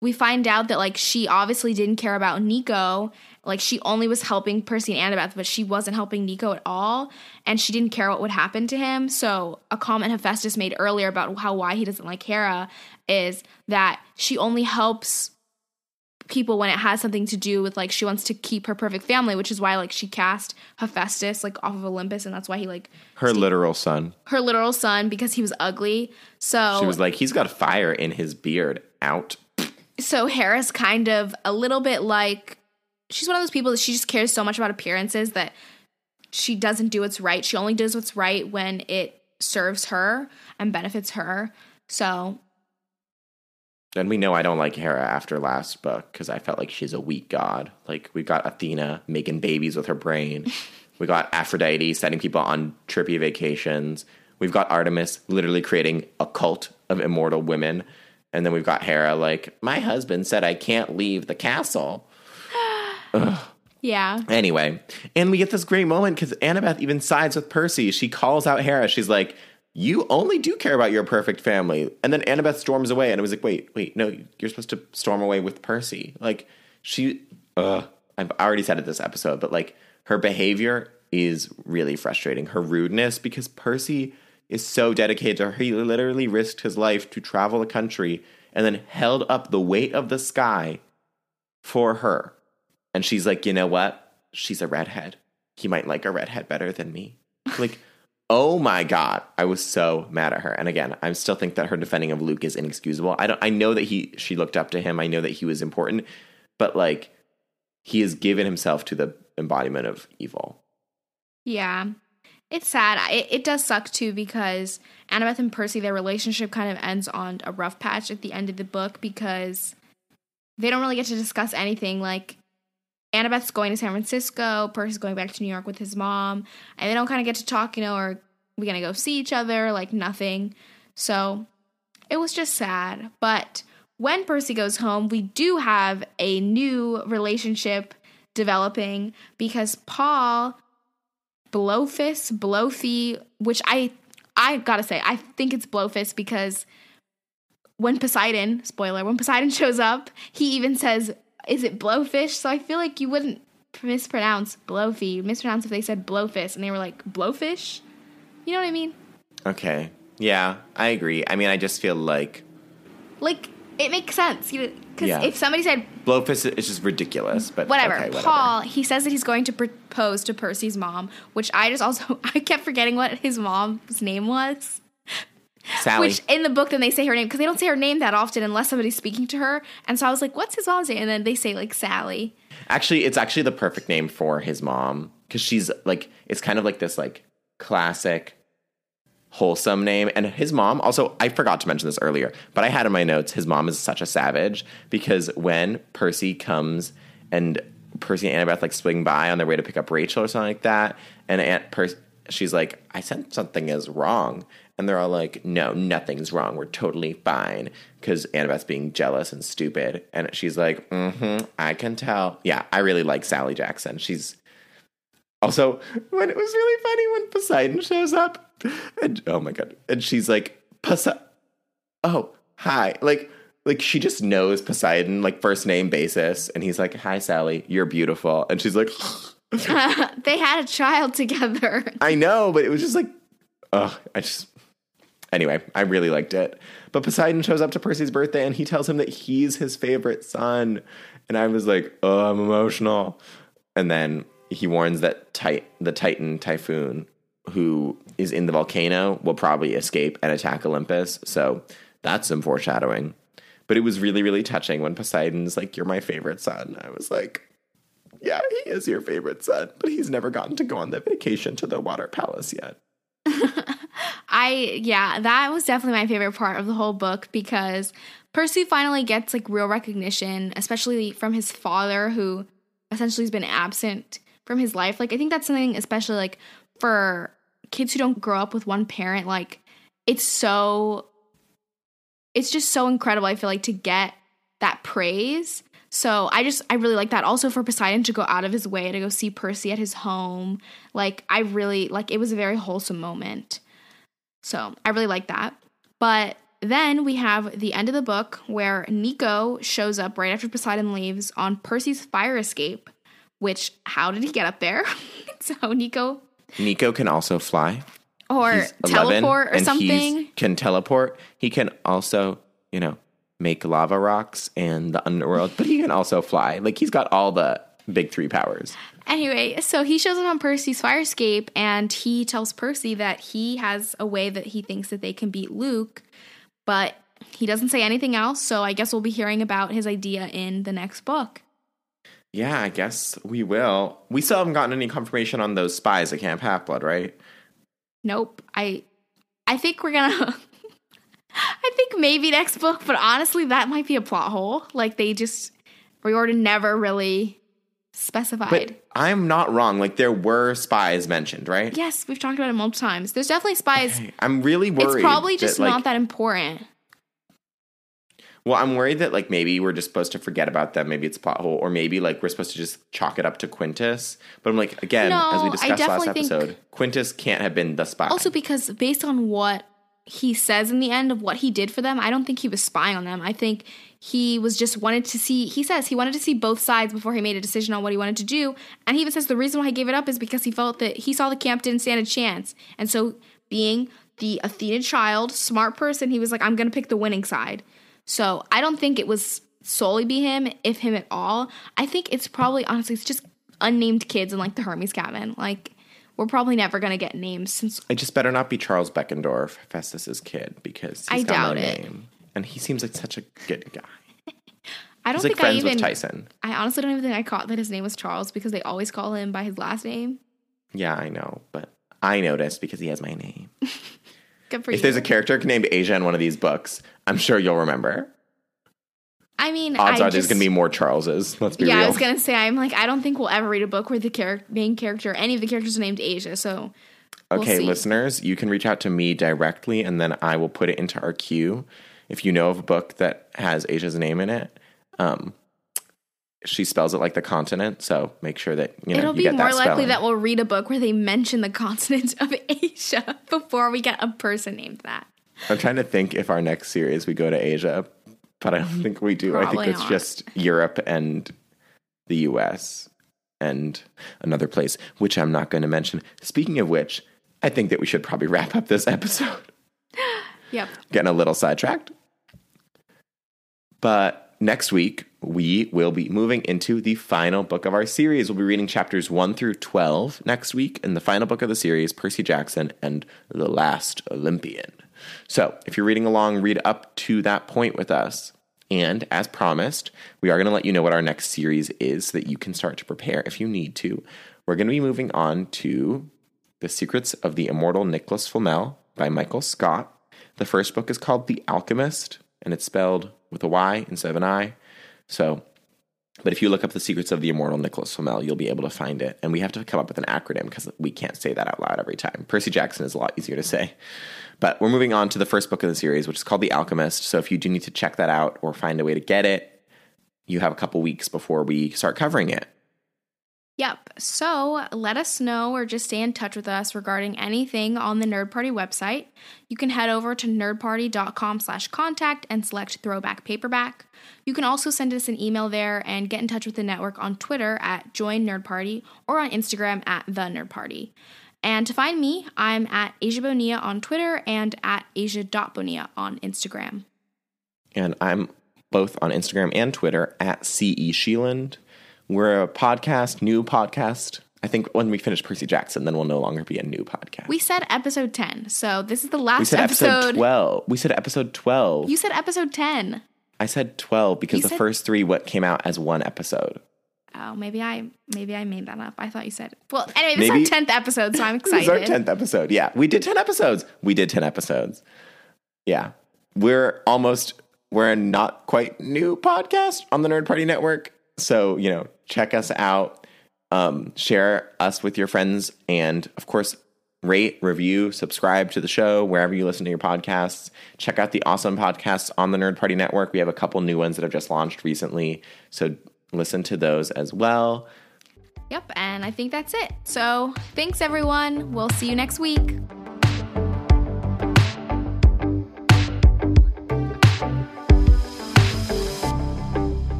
we find out that, like, she obviously didn't care about Nico. Like, she only was helping Percy and Annabeth, but she wasn't helping Nico at all, and she didn't care what would happen to him. So a comment Hephaestus made earlier about how why he doesn't like Hera is that she only helps people when it has something to do with, like, she wants to keep her perfect family, which is why, like, she cast Hephaestus, like, off of Olympus, and that's why he, like... Her st- literal son. Her literal son, because he was ugly, so... She was like, he's got fire in his beard, out. So Hera's kind of a little bit like... She's one of those people that she just cares so much about appearances that she doesn't do what's right. She only does what's right when it serves her and benefits her. So. And we know I don't like Hera after last book because I felt like she's a weak god. Like, we got Athena making babies with her brain. We got Aphrodite sending people on trippy vacations. We've got Artemis literally creating a cult of immortal women. And then we've got Hera like, my husband said I can't leave the castle. Ugh. Yeah. Anyway, and we get this great moment because Annabeth even sides with Percy. She calls out Hera. She's like, you only do care about your perfect family. And then Annabeth storms away. And it was like, wait, wait, no, you're supposed to storm away with Percy. Like, she, ugh, I've already said it this episode, but like, her behavior is really frustrating. Her rudeness, because Percy is so dedicated to her. He literally risked his life to travel the country and then held up the weight of the sky for her. And she's like, you know what? She's a redhead. He might like a redhead better than me. Like, oh my God. I was so mad at her. And again, I still think that her defending of Luke is inexcusable. I don't, I know that he, she looked up to him. I know that he was important, but like, he has given himself to the embodiment of evil. Yeah. It's sad. It, it does suck too, because Annabeth and Percy, their relationship kind of ends on a rough patch at the end of the book because they don't really get to discuss anything. Like, Annabeth's going to San Francisco, Percy's going back to New York with his mom, and they don't kind of get to talk, you know, or we're going to go see each other, like nothing. So it was just sad. But when Percy goes home, we do have a new relationship developing because Paul Blowfist, Blowfee, which I, I gotta say, I think it's Blowfist because when Poseidon, spoiler, when Poseidon shows up, he even says, is it blowfish? So I feel like you wouldn't mispronounce blowfee. You'd mispronounce if they said blowfist and they were like, blowfish? You know what I mean? Okay. Yeah, I agree. I mean, I just feel like... Like, it makes sense. You know, because yeah. If somebody said... Blowfist is just ridiculous, but... Whatever. Okay, whatever. Paul, he says that he's going to propose to Percy's mom, which I just also... I kept forgetting what his mom's name was. Sally. Which in the book, then they say her name because they don't say her name that often unless somebody's speaking to her. And so I was like, what's his mom's name? And then they say like Sally. Actually, it's actually the perfect name for his mom because she's like, it's kind of like this like classic wholesome name. And his mom also, I forgot to mention this earlier, but I had in my notes, his mom is such a savage because when Percy comes and Percy and Annabeth like swing by on their way to pick up Rachel or something like that. And Aunt Percy, she's like, I sense something is wrong. And they're all like, no, nothing's wrong. We're totally fine. Because Annabeth's being jealous and stupid. And she's like, mm-hmm, I can tell. Yeah, I really like Sally Jackson. She's also, when it was really funny when Poseidon shows up. And, oh, my God. And she's like, Poseidon. Oh, hi. Like, like she just knows Poseidon, like first name basis. And he's like, hi, Sally. You're beautiful. And she's like. They had a child together. I know, but it was just like, oh, I just. Anyway, I really liked it. But Poseidon shows up to Percy's birthday and he tells him that he's his favorite son. And I was like, oh, I'm emotional. And then he warns that Ty- the Titan Typhoon, who is in the volcano, will probably escape and attack Olympus. So that's some foreshadowing. But it was really, really touching when Poseidon's like, you're my favorite son. I was like, yeah, he is your favorite son. But he's never gotten to go on the vacation to the water palace yet. I, yeah, that was definitely my favorite part of the whole book because Percy finally gets, like, real recognition, especially from his father, who essentially has been absent from his life. Like, I think that's something, especially, like, for kids who don't grow up with one parent, like, it's so, it's just so incredible, I feel like, to get that praise. So I just, I really like that. Also for Poseidon to go out of his way to go see Percy at his home. Like, I really, like, it was a very wholesome moment. So I really like that. But then we have the end of the book where Nico shows up right after Poseidon leaves on Percy's fire escape, which, how did he get up there? So Nico. Nico can also fly. Or teleport or something. He can teleport. He can also, you know, make lava rocks and the underworld, but he can also fly. Like, he's got all the big three powers. Anyway, so he shows up on Percy's fire escape and he tells Percy that he has a way that he thinks that they can beat Luke, but he doesn't say anything else. So I guess we'll be hearing about his idea in the next book. Yeah, I guess we will. We still haven't gotten any confirmation on those spies at Camp Half-Blood, right? Nope. I I think we're gonna I think maybe next book, but honestly that might be a plot hole. Like they just Riordan never really specified. But I'm not wrong. Like there were spies mentioned, right? Yes, we've talked about it multiple times. There's definitely spies. Okay. I'm really worried. It's probably just that, like, not that important. Well, I'm worried that, like, maybe we're just supposed to forget about them. Maybe it's a plot hole. Or maybe, like, we're supposed to just chalk it up to Quintus. But I'm like, again, no, as we discussed last episode, Quintus can't have been the spy. Also, because based on what he says in the end of what he did for them, I don't think he was spying on them. I think he was just wanted to see – he says he wanted to see both sides before he made a decision on what he wanted to do. And he even says the reason why he gave it up is because he felt that he saw the camp didn't stand a chance. And so being the Athena child, smart person, he was like, I'm going to pick the winning side. So I don't think it was solely be him, if him at all. I think it's probably, honestly, it's just unnamed kids in, like, the Hermes cabin. Like, we're probably never going to get names since... It just better not be Charles Beckendorf, Hephaestus's kid, because he's I got doubt no name. It. And he seems like such a good guy. I don't he's, like, think friends I even... with Tyson. I honestly don't even think I caught that his name was Charles, because they always call him by his last name. Yeah, I know, but I noticed because he has my name. If you. There's a character named Asia in one of these books, I'm sure you'll remember. I mean, odds I are just, there's going to be more Charleses. Let's be yeah, real. Yeah, I was going to say, I'm like, I don't think we'll ever read a book where the char- main character, any of the characters are named Asia, so we'll Okay, see. Listeners, you can reach out to me directly, and then I will put it into our queue. If you know of a book that has Asia's name in it, um, she spells it like the continent, so make sure that, you know, It'll you get that spelling. It'll be more likely that we'll read a book where they mention the continent of Asia before we get a person named that. I'm trying to think if our next series we go to Asia, but I don't think we do. Probably I think it's not. Just Europe and the U S and another place, which I'm not going to mention. Speaking of which, I think that we should probably wrap up this episode. Yep. Getting a little sidetracked. But next week, we will be moving into the final book of our series. We'll be reading chapters one through twelve next week. And the final book of the series, Percy Jackson and the Last Olympian. So if you're reading along, read up to that point with us. And as promised, we are going to let you know what our next series is so that you can start to prepare if you need to. We're going to be moving on to The Secrets of the Immortal Nicholas Flamel by Michael Scott. The first book is called The Alchemist, and it's spelled with a Y instead of an I. So, but if you look up The Secrets of the Immortal Nicholas Flamel, you'll be able to find it. And we have to come up with an acronym because we can't say that out loud every time. Percy Jackson is a lot easier to say. But we're moving on to the first book of the series, which is called The Alchemist. So if you do need to check that out or find a way to get it, you have a couple weeks before we start covering it. Yep. So let us know or just stay in touch with us regarding anything on the Nerd Party website. You can head over to nerdparty.com slash contact and select Throwback Paperback. You can also send us an email there and get in touch with the network on Twitter at Join Nerd Party or on Instagram at The Nerd Party. And to find me, I'm at Asia Bonilla on Twitter and at Asia.Bonilla on Instagram. And I'm both on Instagram and Twitter at C E Sheeland. We're a podcast, new podcast. I think when we finish Percy Jackson, then we'll no longer be a new podcast. We said episode ten, so this is the last we said episode. episode twelve. We said episode twelve. You said episode ten. I said twelve because you the said... first three what came out as one episode. Oh, maybe I maybe I made that up. I thought you said. Well, anyway, this maybe... is our tenth episode, so I'm excited. This is our tenth episode. Yeah, we did ten episodes. We did ten episodes. Yeah, we're almost we're a not quite new podcast on the Nerd Party Network. So, you know, check us out, um, share us with your friends, and, of course, rate, review, subscribe to the show wherever you listen to your podcasts. Check out the awesome podcasts on the Nerd Party Network. We have a couple new ones that have just launched recently, so listen to those as well. Yep, and I think that's it. So thanks, everyone. We'll see you next week.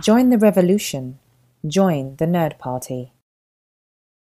Join the revolution. Join the Nerd Party.